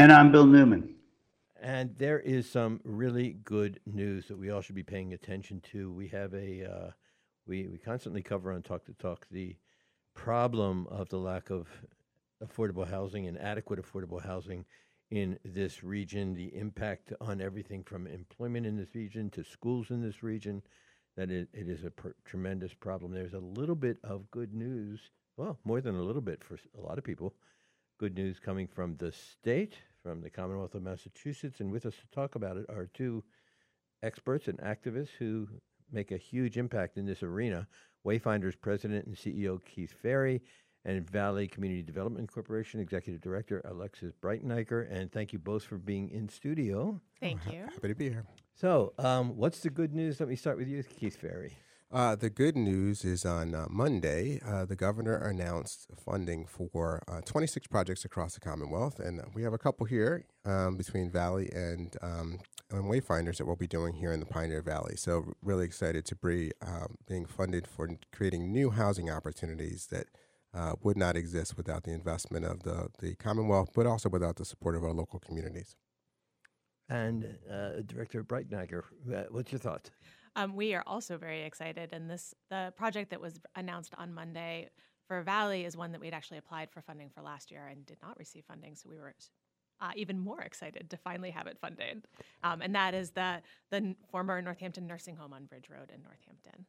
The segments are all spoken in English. And I'm Bill Newman. And there is some really good news that we all should be paying attention to. We have a, we constantly cover on Talk to Talk the problem of the lack of affordable housing and adequate affordable housing in this region, the impact on everything from employment in this region to schools in this region, that it is a tremendous problem. There's a little bit of good news, well, more than a little bit for a lot of people, good news coming from the state, from the Commonwealth of Massachusetts, and with us to talk about it are two experts and activists who make a huge impact in this arena, Wayfinders President and CEO Keith Fairey, and Valley Community Development Corporation Executive Director Alexis Breiteneicher. And thank you both for being in studio. Thank you. Happy to be here. So what's the good news? Let me start with you, Keith Fairey. The good news is on Monday, the governor announced funding for 26 projects across the Commonwealth. And we have a couple here between Valley and Wayfinders that we'll be doing here in the Pioneer Valley. So really excited to be being funded for creating new housing opportunities that would not exist without the investment of the Commonwealth, but also without the support of our local communities. And Director Breiteneicher, what's your thoughts? We are also very excited, and the project that was announced on Monday for Valley is one that we'd actually applied for funding for last year and did not receive funding, so we were even more excited to finally have it funded. And that is the former Northampton nursing home on Bridge Road in Northampton.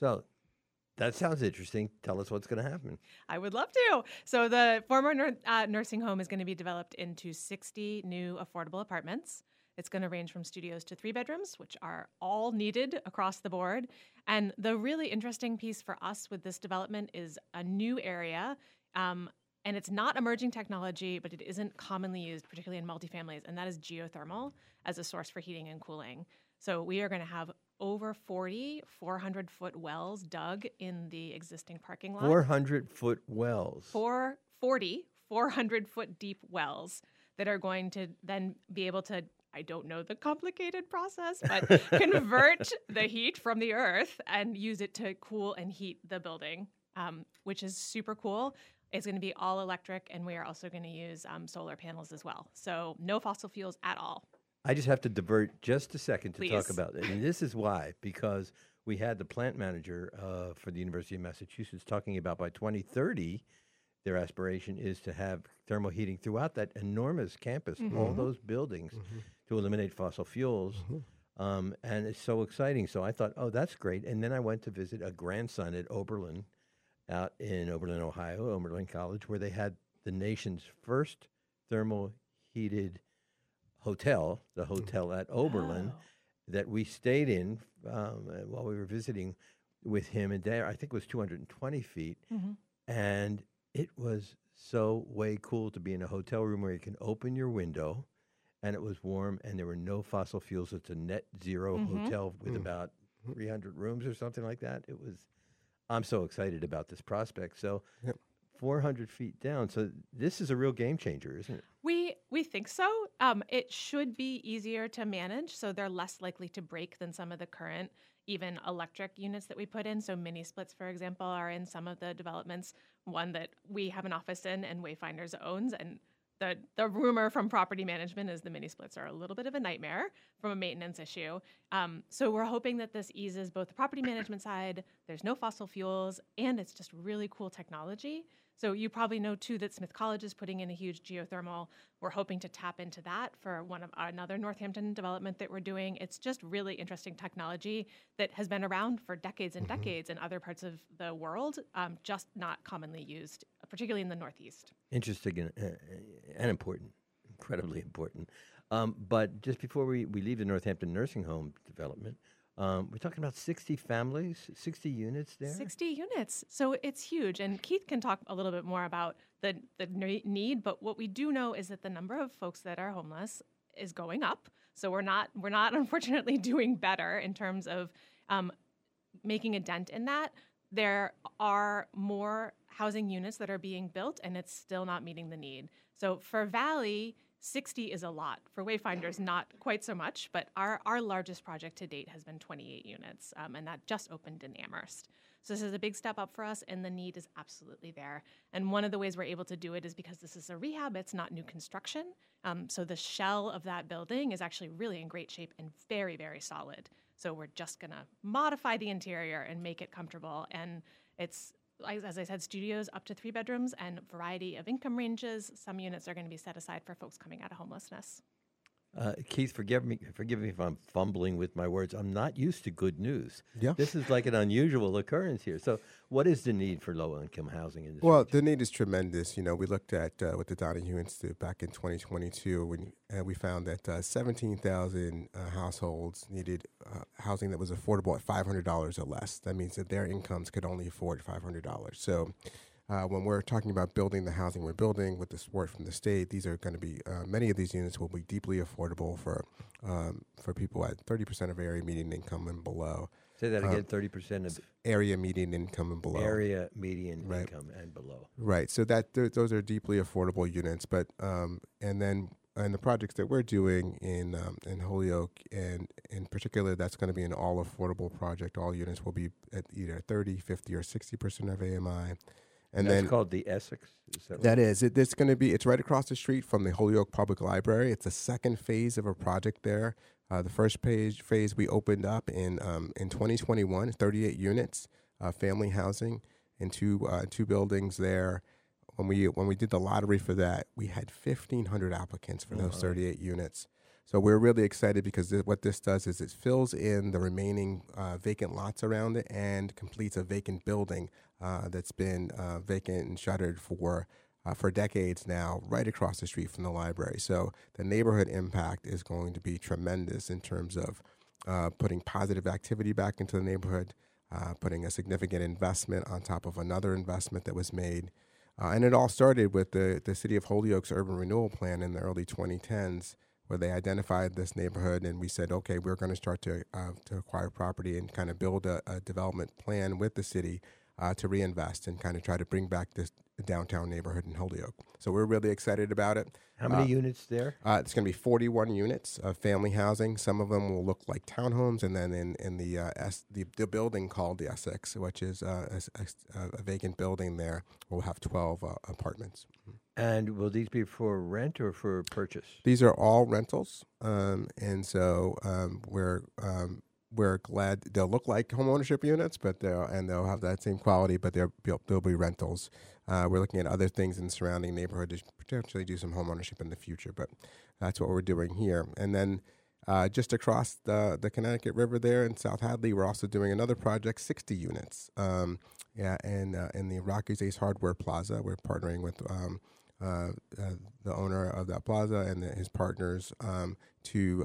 So that sounds interesting. Tell us what's going to happen. I would love to. So the former nursing home is going to be developed into 60 new affordable apartments. It's going to range from studios to 3 bedrooms, which are all needed across the board. And the really interesting piece for us with this development is a new area, and it's not emerging technology, but it isn't commonly used, particularly in multifamilies, and that is geothermal as a source for heating and cooling. So we are going to have over 40 400-foot wells dug in the existing parking lot. 400-foot wells. 40 400-foot deep wells that are going to then be able to, I don't know the complicated process, but convert the heat from the earth and use it to cool and heat the building, which is super cool. It's going to be all electric, and we are also going to use solar panels as well. So no fossil fuels at all. I just have to divert just a second to talk about it. And this is why, because we had the plant manager for the University of Massachusetts talking about by 2030, their aspiration is to have thermal heating throughout that enormous campus, mm-hmm. all those buildings, mm-hmm. to eliminate fossil fuels. Mm-hmm. And it's so exciting. So I thought, oh, that's great. And then I went to visit a grandson at Oberlin, out in Oberlin, Ohio, Oberlin College, where they had the nation's first thermal heated hotel, the hotel at Oberlin, that we stayed in while we were visiting with him. And there, I think it was 220 feet. Mm-hmm. And it was so way cool to be in a hotel room where you can open your window, and it was warm, and there were no fossil fuels. It's a net zero mm-hmm. hotel with mm-hmm. about 300 rooms or something like that. It was, I'm so excited about this prospect. So 400 feet down. So this is a real game changer, isn't it? We think so. It should be easier to manage, so they're less likely to break than some of the current even electric units that we put in. So mini splits, for example, are in some of the developments, one that we have an office in and Wayfinders owns. And the rumor from property management is the mini splits are a little bit of a nightmare from a maintenance issue. So we're hoping that this eases both the property management side, there's no fossil fuels, and it's just really cool technology. So you probably know, too, that Smith College is putting in a huge geothermal. We're hoping to tap into that for another Northampton development that we're doing. It's just really interesting technology that has been around for decades and mm-hmm. decades in other parts of the world, just not commonly used, particularly in the Northeast. Interesting and important, incredibly important. But just before we leave the Northampton nursing home development, we're talking about 60 families, 60 units there? 60 units. So it's huge. And Keith can talk a little bit more about the need, but what we do know is that the number of folks that are homeless is going up. So we're not unfortunately doing better in terms of making a dent in that. There are more housing units that are being built, and it's still not meeting the need. So for Valley, 60 is a lot. For Wayfinders, not quite so much, but our largest project to date has been 28 units, and that just opened in Amherst. So this is a big step up for us, and the need is absolutely there. And one of the ways we're able to do it is because this is a rehab, it's not new construction. So the shell of that building is actually really in great shape and very, very solid. So we're just going to modify the interior and make it comfortable. And it's, as I said, studios up to 3 bedrooms and variety of income ranges. Some units are going to be set aside for folks coming out of homelessness. Keith, forgive me if I'm fumbling with my words. I'm not used to good news. Yeah. This is like an unusual occurrence here. So what is the need for low-income housing in this region? The need is tremendous. You know, we looked at with the Donahue Institute back in 2022, and we found that 17,000 households needed housing that was affordable at $500 or less. That means that their incomes could only afford $500. So when we're talking about building the housing we're building with the support from the state, these are going to be, many of these units will be deeply affordable for people at 30% of area median income and below. Say that again, 30% of area median income and below. Area median income and below. Right. So that those are deeply affordable units. But and the projects that we're doing in Holyoke, and in particular, that's going to be an all affordable project. All units will be at either 30, 50, or 60% of AMI. And that's called the Essex? Is that right? That is. It's going to be. It's right across the street from the Holyoke Public Library. It's the second phase of a project there. The first phase we opened up in 2021, 38 units, family housing, and two buildings there. When we did the lottery for that, we had 1,500 applicants for those 38 units. So we're really excited because what this does is it fills in the remaining vacant lots around it and completes a vacant building that's been vacant and shuttered for decades now, right across the street from the library. So the neighborhood impact is going to be tremendous in terms of putting positive activity back into the neighborhood, putting a significant investment on top of another investment that was made. And it all started with the City of Holyoke's Urban Renewal Plan in the early 2010s, where they identified this neighborhood, and we said, okay, we're going to start to acquire property and kind of build a development plan with the city to reinvest and kind of try to bring back this downtown neighborhood in Holyoke. So we're really excited about it. How many units there? It's going to be 41 units of family housing. Some of them will look like townhomes, and then in the building called the Essex, which is a vacant building there, we'll have 12 apartments. And will these be for rent or for purchase? These are all rentals, and so we're glad they'll look like homeownership units, but they'll have that same quality, but they'll be rentals. We're looking at other things in the surrounding neighborhood to potentially do some homeownership in the future, but that's what we're doing here. And then just across the Connecticut River there in South Hadley, we're also doing another project, 60 units, in the Rockies Ace Hardware Plaza. We're partnering with the owner of that plaza and his partners to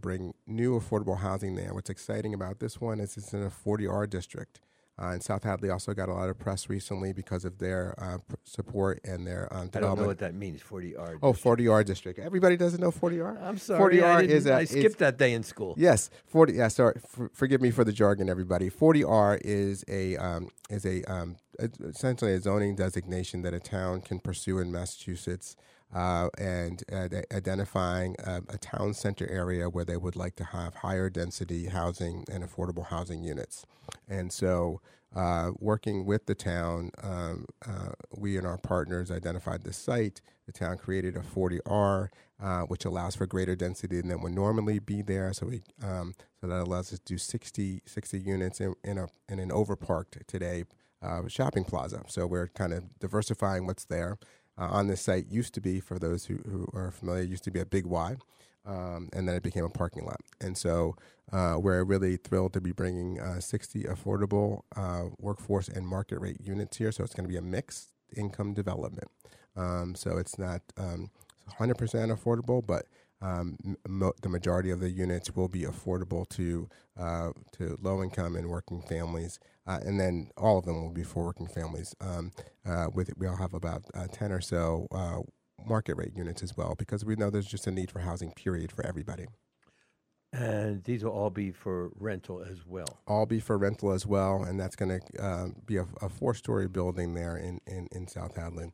bring new affordable housing there. What's exciting about this one is it's in a 40R district. And South Hadley also got a lot of press recently because of their support and their development. I don't know what that means, 40R. Oh, 40R district. Everybody doesn't know 40R? I'm sorry. 40R I skipped that day in school. Yes. Forgive me for the jargon, everybody. 40R is essentially a zoning designation that a town can pursue in Massachusetts, and identifying a town center area where they would like to have higher density housing and affordable housing units. And so working with the town, we and our partners identified the site. The town created a 40R, which allows for greater density than would normally be there. So we so that allows us to do 60 units in an overparked today shopping plaza. So we're kind of diversifying what's there. On this site used to be, for those who are familiar, used to be a Big Y, and then it became a parking lot. And so we're really thrilled to be bringing 60 affordable workforce and market rate units here. So it's going to be a mixed income development. So it's not 100% affordable, but the majority of the units will be affordable to low-income and working families, and then all of them will be for working families. We'll have about 10 or so market-rate units as well, because we know there's just a need for housing, period, for everybody. And these will all be for rental as well? All be for rental as well, and that's going to be a 4-story building there in South Hadley.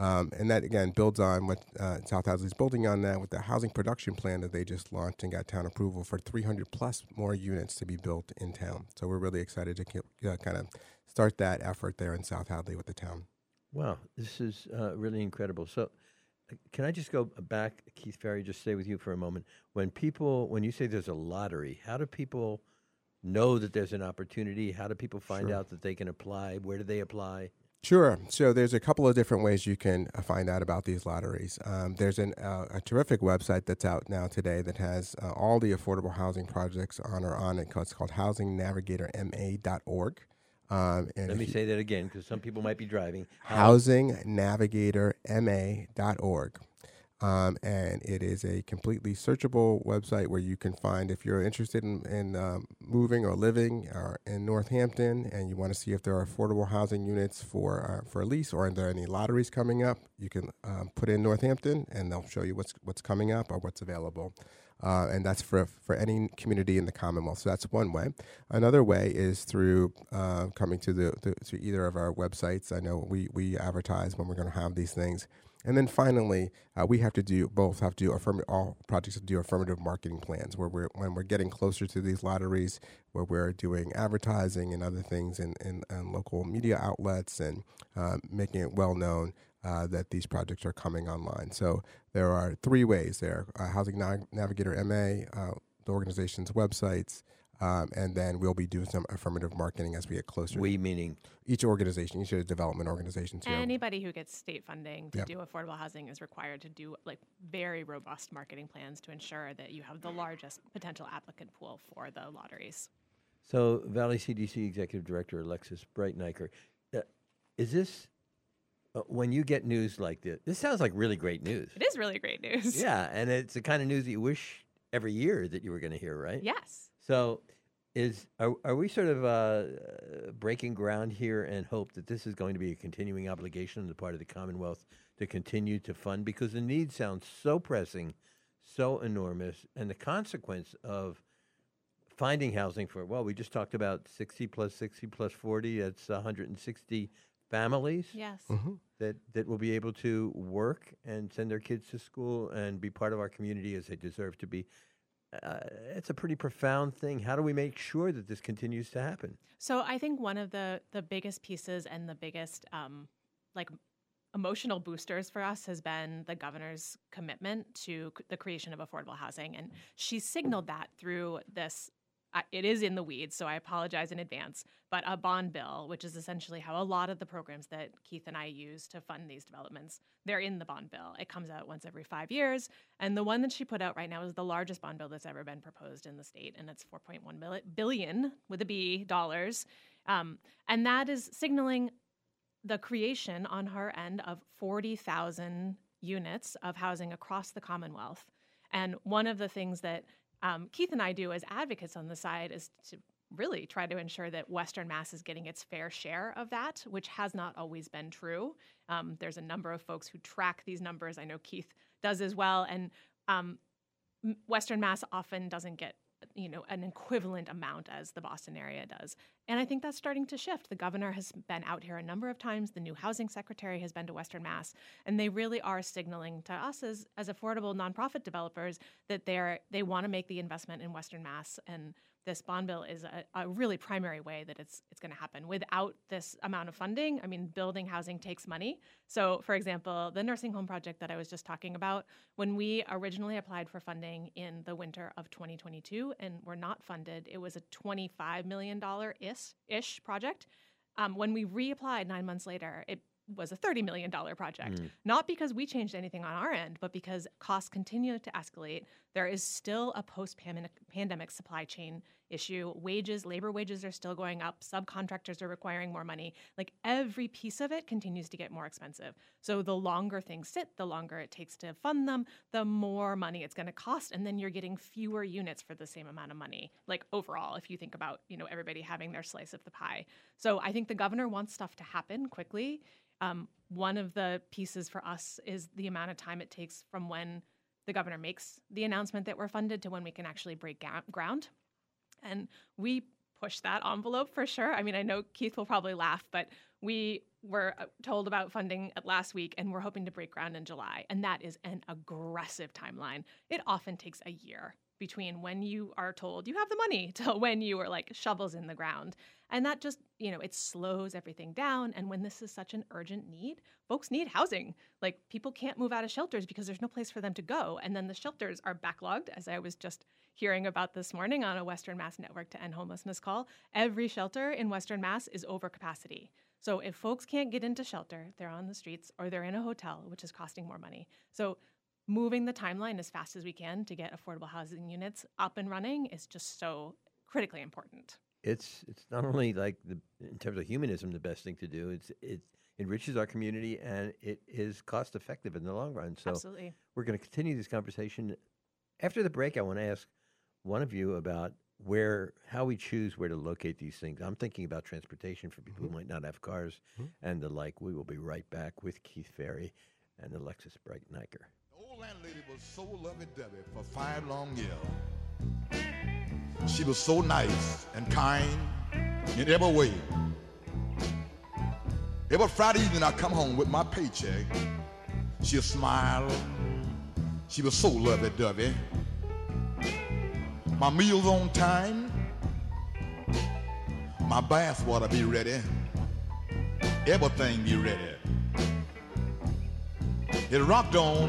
And that, again, builds on what South Hadley's building on that with the housing production plan that they just launched and got town approval for 300-plus more units to be built in town. So we're really excited to kind of start that effort there in South Hadley with the town. Wow, this is really incredible. So can I just go back, Keith Fairey, just stay with you for a moment. When you say there's a lottery, how do people know that there's an opportunity? How do people find out that they can apply? Where do they apply? Sure. So there's a couple of different ways you can find out about these lotteries. There's a terrific website that's out now today that has all the affordable housing projects on it. It's called HousingNavigatorMA.org. And let me say that again, because some people might be driving. HousingNavigatorMA.org. And it is a completely searchable website where you can find, if you're interested in moving or living in Northampton and you want to see if there are affordable housing units for lease, or are there any lotteries coming up, you can put in Northampton and they'll show you what's coming up or what's available. And that's for any community in the Commonwealth. So that's one way. Another way is through coming to either of our websites. I know we advertise when we're going to have these things. And then finally, all projects have to do affirmative marketing plans, where when we're getting closer to these lotteries, where we're doing advertising and other things in local media outlets and making it well known that these projects are coming online. So there are three ways there: Housing Navigator MA, the organization's websites. And then we'll be doing some affirmative marketing as we get closer. We meaning? Each organization, each of the development organizations. Anybody who gets state funding to do affordable housing is required to do very robust marketing plans to ensure that you have the largest potential applicant pool for the lotteries. So Valley CDC Executive Director Alexis Breiteneicher, is this... when you get news like this, this sounds like really great news. It is really great news. Yeah, and it's the kind of news that you wish every year that you were going to hear, right? Yes. So are we sort of breaking ground here and hope that this is going to be a continuing obligation on the part of the Commonwealth to continue to fund? Because the need sounds so pressing, so enormous, and the consequence of finding housing for, we just talked about 60 plus 40, that's 160 families that will be able to work and send their kids to school and be part of our community as they deserve to be. It's a pretty profound thing. How do we make sure that this continues to happen? So I think one of the biggest pieces and the biggest emotional boosters for us has been the governor's commitment to the creation of affordable housing. And she signaled that through this, it is in the weeds, so I apologize in advance, but a bond bill, which is essentially how a lot of the programs that Keith and I use to fund these developments, they're in the bond bill. It comes out once every 5 years, and the one that she put out right now is the largest bond bill that's ever been proposed in the state, and it's $4.1 billion with a B dollars, and that is signaling the creation on her end of 40,000 units of housing across the Commonwealth. And one of the things that Keith and I do as advocates on the side is to really try to ensure that Western Mass is getting its fair share of that, which has not always been true. There's a number of folks who track these numbers. I know Keith does as well. And Western Mass often doesn't get an equivalent amount as the Boston area does. And I think that's starting to shift. The governor has been out here a number of times. The new housing secretary has been to Western Mass. And they really are signaling to us as affordable nonprofit developers that they want to make the investment in Western Mass. And this bond bill is a really primary way that it's going to happen. Without this amount of funding, building housing takes money. So, for example, the nursing home project that I was just talking about, when we originally applied for funding in the winter of 2022 and were not funded, it was a $25 million-ish project. When we reapplied 9 months later, it was a $30 million project, not because we changed anything on our end, but because costs continue to escalate. There is still a post-pandemic supply chain issue. Labor wages are still going up. Subcontractors are requiring more money. Every piece of it continues to get more expensive. So the longer things sit, the longer it takes to fund them, the more money it's going to cost. And then you're getting fewer units for the same amount of money, overall, if you think about, everybody having their slice of the pie. So I think the governor wants stuff to happen quickly. One of the pieces for us is the amount of time it takes from when the governor makes the announcement that we're funded to when we can actually break ground. And we push that envelope for sure. I know Keith will probably laugh, but We were told about funding last week, and we're hoping to break ground in July. And that is an aggressive timeline. It often takes a year between when you are told you have the money to when you are like shovels in the ground. And that just, you know, it slows everything down. And when this is such an urgent need, folks need housing. Like, people can't move out of shelters because there's no place for them to go. And then the shelters are backlogged, as I was just hearing about this morning on a Western Mass Network to End Homelessness call. Every shelter in Western Mass is over capacity. So if folks can't get into shelter, they're on the streets or they're in a hotel, which is costing more money. So moving the timeline as fast as we can to get affordable housing units up and running is just so critically important. It's not only, like, in terms of humanism, the best thing to do. It enriches our community, and it is cost effective in the long run. So absolutely. We're going to continue this conversation. After the break, I want to ask one of you about how we choose where to locate these things. I'm thinking about transportation for people who might not have cars and the like. We will be right back with Keith Fairey and Alexis Breiteneicher. The old landlady was so lovey-dovey for 5 long years. She was so nice and kind in every way. Every Friday evening I come home with my paycheck. She'll smile. She was so lovey-dovey. My meals on time, my bath water be ready, everything be ready. It rocked on.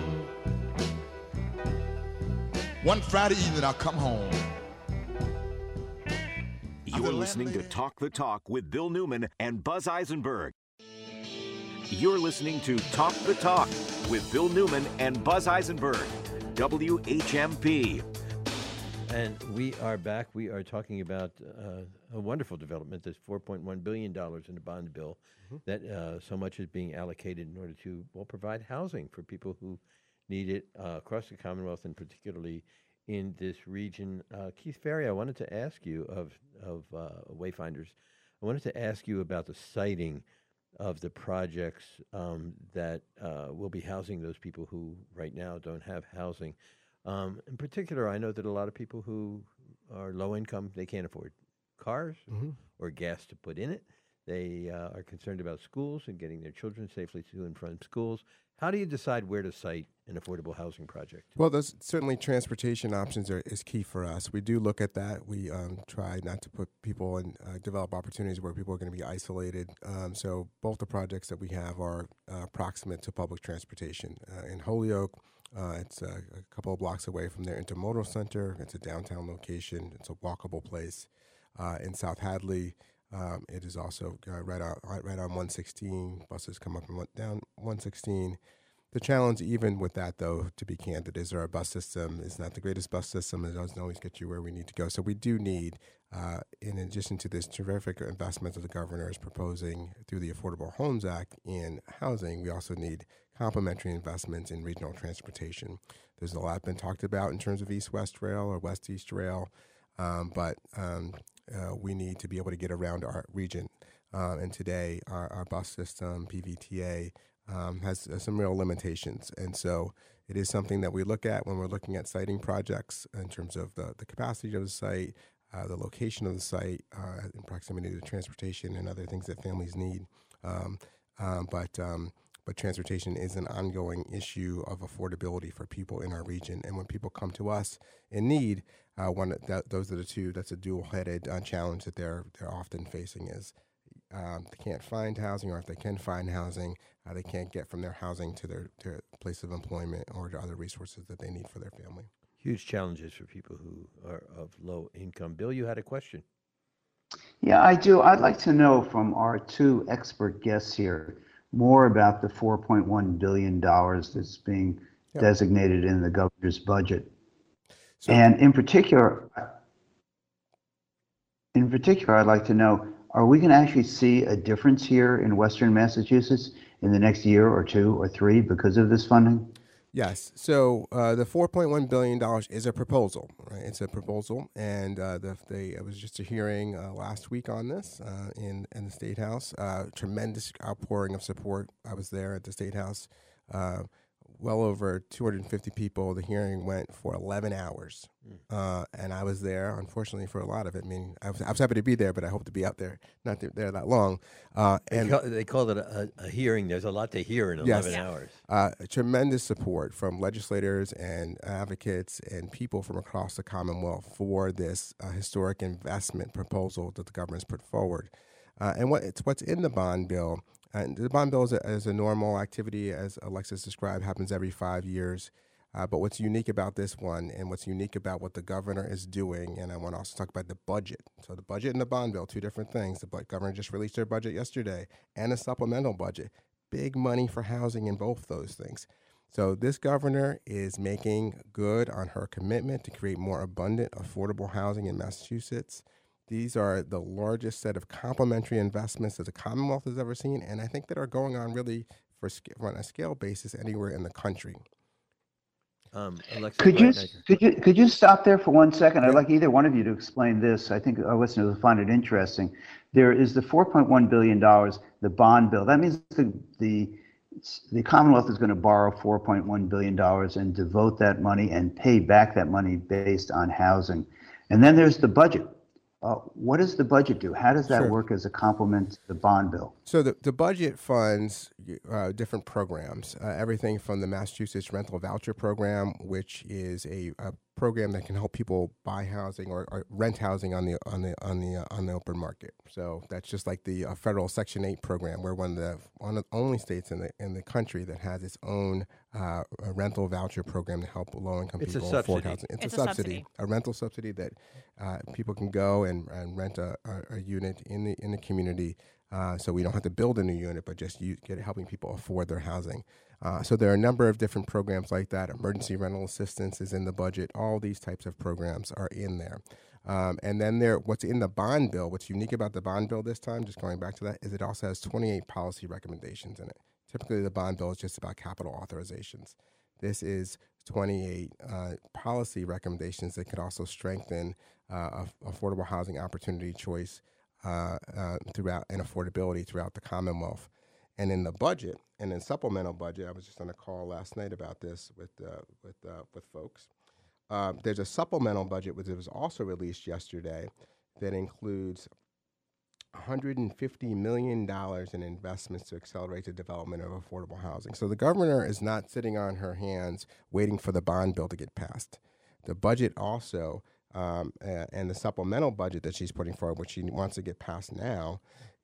One Friday evening I come home. You're listening to Talk the Talk with Bill Newman and Buzz Eisenberg. You're listening to Talk the Talk with Bill Newman and Buzz Eisenberg, WHMP. And we are back. We are talking about a wonderful development, this $4.1 billion in the bond bill that so much is being allocated in order to provide housing for people who need it across the Commonwealth and particularly in this region. Keith Fairey, I wanted to ask you of Wayfinders, I wanted to ask you about the siting of the projects that will be housing those people who right now don't have housing. In particular, I know that a lot of people who are low income, they can't afford cars or gas to put in it. They are concerned about schools and getting their children safely to and from schools. How do you decide where to site an affordable housing project? Well, those certainly transportation options is key for us. We do look at that. We try not to put people in, develop opportunities where people are going to be isolated. So both the projects that we have are proximate to public transportation. In Holyoke, it's a couple of blocks away from their intermodal center. It's a downtown location. It's a walkable place. In South Hadley, it is also right on 116. Buses come up and down 116. The challenge, even with that, though, to be candid, is our bus system is not the greatest bus system. It doesn't always get you where we need to go. So we do need, in addition to this terrific investment that the governor is proposing through the Affordable Homes Act in housing, we also need complementary investments in regional transportation. There's a lot been talked about in terms of East-West Rail or West-East Rail, but we need to be able to get around our region. And today, our bus system, PVTA, has some real limitations. And so it is something that we look at when we're looking at siting projects in terms of the capacity of the site, the location of the site, in proximity to transportation and other things that families need. But transportation is an ongoing issue of affordability for people in our region. And when people come to us in need, those are the two. That's a dual-headed challenge that they're often facing is they can't find housing, or if they can find housing, they can't get from their housing to their place of employment or to other resources that they need for their family. Huge challenges for people who are of low income. Bill, you had a question. Yeah, I do. I'd like to know from our two expert guests here more about the $4.1 billion that's being designated in the governor's budget. So, and in particular, I'd like to know, are we going to actually see a difference here in Western Massachusetts in the next year or two or three because of this funding? Yes. So the $4.1 billion is a proposal, right? It's a proposal, and it was just a hearing last week on this in the State House. Tremendous outpouring of support. I was there at the State House well over 250 people. The hearing went for 11 hours, and I was there, unfortunately, for a lot of it. I mean, I was happy to be there, but I hope to be out there not there that long. They called it a hearing. There's a lot to hear in 11 hours. Tremendous support from legislators and advocates and people from across the Commonwealth for this historic investment proposal that the government's put forward. And what's in the bond bill. And the bond bill is a normal activity, as Alexis described, happens every 5 years. But what's unique about this one and what's unique about what the governor is doing, and I want to also talk about the budget. So the budget and the bond bill, two different things. The governor just released their budget yesterday and a supplemental budget. Big money for housing in both those things. So this governor is making good on her commitment to create more abundant, affordable housing in Massachusetts. These are the largest set of complementary investments that the Commonwealth has ever seen, and I think that are going on really on a scale basis anywhere in the country. Alexis, could you stop there for 1 second? Yeah. I'd like either one of you to explain this. I think our listeners will find it interesting. There is the $4.1 billion, the bond bill. That means the Commonwealth is going to borrow $4.1 billion and devote that money and pay back that money based on housing. And then there's the budget. What does the budget do? How does that work as a complement to the bond bill? So the budget funds different programs, everything from the Massachusetts Rental Voucher Program, which is a program that can help people buy housing or rent housing on the open market. So that's just like the federal Section 8 program. We're one of the only states in the country that has its own rental voucher program to help low-income people afford housing. It's a subsidy, a rental subsidy that people can go and rent a unit in the community. So we don't have to build a new unit, but just helping people afford their housing. So there are a number of different programs like that. Emergency rental assistance is in the budget. All these types of programs are in there. And then what's in the bond bill, what's unique about the bond bill this time, just going back to that, is it also has 28 policy recommendations in it. Typically, the bond bill is just about capital authorizations. This is 28 policy recommendations that could also strengthen affordable housing opportunity choice throughout and affordability throughout the Commonwealth. And in the budget, and in supplemental budget, I was just on a call last night about this with folks. There's a supplemental budget which was also released yesterday that includes $150 million in investments to accelerate the development of affordable housing. So the governor is not sitting on her hands waiting for the bond bill to get passed. The budget also, and the supplemental budget that she's putting forward, which she wants to get passed now,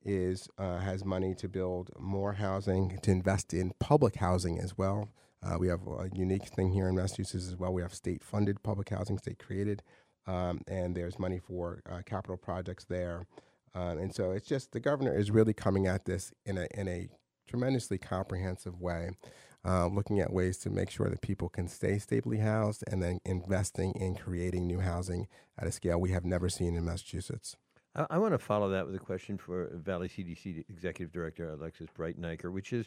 has money to build more housing, to invest in public housing as well. We have a unique thing here in Massachusetts as well. We have state-funded public housing, state-created, and there's money for capital projects there. And so it's just the governor is really coming at this in a tremendously comprehensive way, looking at ways to make sure that people can stay stably housed and then investing in creating new housing at a scale we have never seen in Massachusetts. I want to follow that with a question for Valley CDC Executive Director Alexis Breiteneicher, which is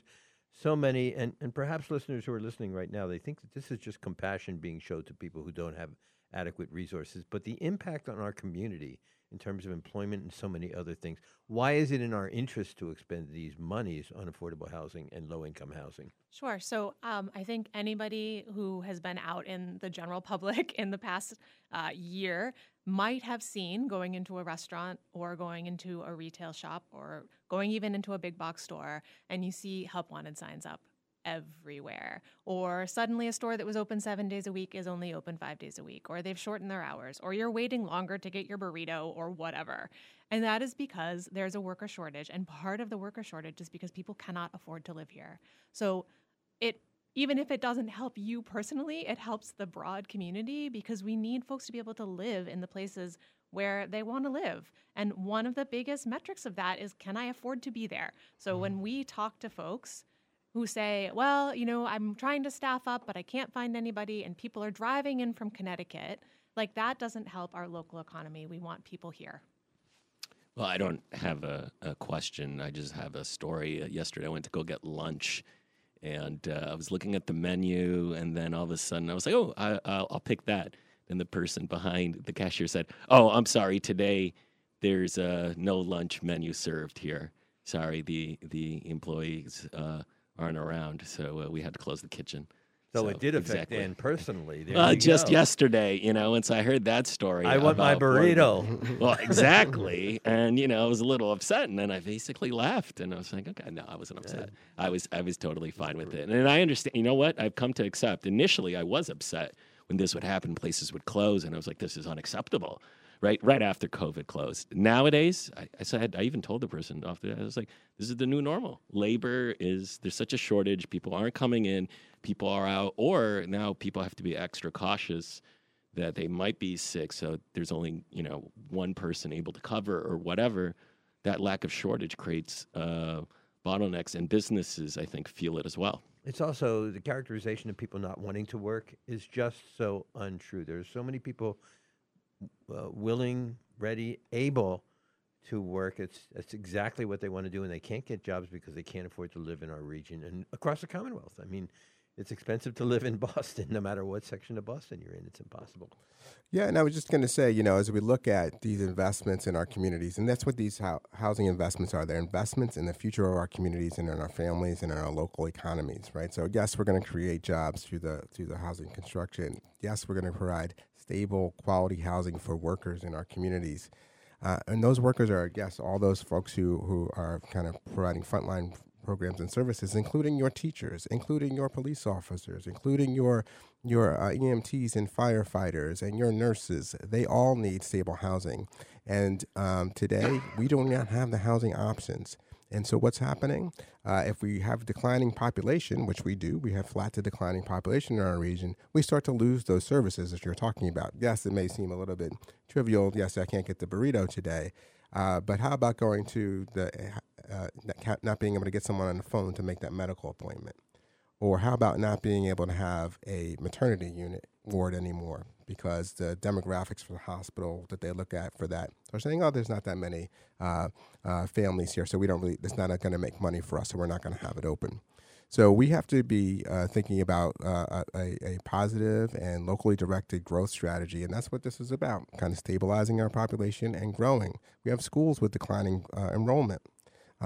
so many, and perhaps listeners who are listening right now, they think that this is just compassion being shown to people who don't have adequate resources, but the impact on our community in terms of employment and so many other things, why is it in our interest to expend these monies on affordable housing and low-income housing? Sure. So I think anybody who has been out in the general public in the past year might have seen going into a restaurant or going into a retail shop or going even into a big box store, and you see help wanted signs up everywhere. Or suddenly a store that was open 7 days a week is only open 5 days a week, or they've shortened their hours, or you're waiting longer to get your burrito or whatever. And that is because there's a worker shortage, and part of the worker shortage is because people cannot afford to live here. So even if it doesn't help you personally, it helps the broad community because we need folks to be able to live in the places where they want to live. And one of the biggest metrics of that is, can I afford to be there? So when we talk to folks who say, well, you know, I'm trying to staff up, but I can't find anybody, and people are driving in from Connecticut, like that doesn't help our local economy. We want people here. Well, I don't have a question. I just have a story. Yesterday, I went to go get lunch, and I was looking at the menu, and then all of a sudden, I was like, oh, I'll pick that. And the person behind the cashier said, oh, I'm sorry, today there's no lunch menu served here. Sorry, the employees... aren't around, so we had to close the kitchen. So it did affect Dan personally. Just yesterday, once I heard that story. I want my burrito. Well, exactly. And, I was a little upset, and then I basically left. And I was like, okay, no, I wasn't upset. Yeah. I was totally fine with it. And I understand, what? I've come to accept. Initially, I was upset when this would happen. Places would close, and I was like, this is unacceptable. Right after COVID closed. Nowadays, I even told the person after that, I was like, this is the new normal. Labor there's such a shortage. People aren't coming in. People are out. Or now people have to be extra cautious that they might be sick. So there's only, one person able to cover or whatever. That lack of shortage creates bottlenecks, and businesses, I think, feel it as well. It's also the characterization of people not wanting to work is just so untrue. There's so many people... willing, ready, able to work. That's exactly what they want to do, and they can't get jobs because they can't afford to live in our region and across the Commonwealth. I mean, it's expensive to live in Boston, no matter what section of Boston you're in. It's impossible. Yeah, and I was just going to say, as we look at these investments in our communities, and that's what these housing investments are. They're investments in the future of our communities and in our families and in our local economies, right? So, yes, we're going to create jobs through the housing construction. Yes, we're going to provide stable, quality housing for workers in our communities. And those workers are, yes, all those folks who are kind of providing frontline programs and services, including your teachers, including your police officers, including your EMTs and firefighters and your nurses. They all need stable housing. And today, we do not have the housing options. And so what's happening? If we have declining population, which we do, we have flat to declining population in our region, we start to lose those services that you're talking about. Yes, it may seem a little bit trivial. Yes, I can't get the burrito today. But how about going to not being able to get someone on the phone to make that medical appointment? Or how about not being able to have a maternity unit ward anymore because the demographics for the hospital that they look at for that are saying, oh, there's not that many families here, so we don't really, it's not going to make money for us, so we're not going to have it open. So we have to be thinking about a positive and locally directed growth strategy, and that's what this is about, kind of stabilizing our population and growing. We have schools with declining enrollment.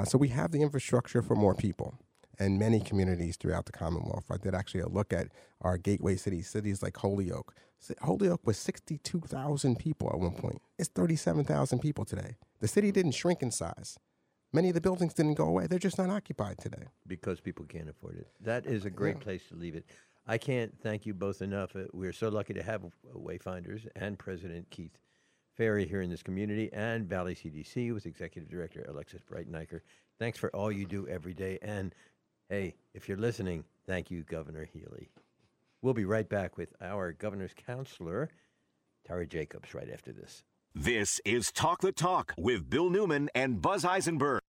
So we have the infrastructure for more people. And many communities throughout the Commonwealth. I did actually a look at our gateway cities like Holyoke. Holyoke was 62,000 people at one point. It's 37,000 people today. The city didn't shrink in size. Many of the buildings didn't go away. They're just not occupied today. Because people can't afford it. That is a great place to leave it. I can't thank you both enough. We're so lucky to have Wayfinders and President Keith Fairey here in this community, and Valley CDC with Executive Director Alexis Breiteneicher. Thanks for all you do every day, and hey, if you're listening, thank you, Governor Healy. We'll be right back with our governor's counselor, Tara Jacobs, right after this. This is Talk the Talk with Bill Newman and Buzz Eisenberg.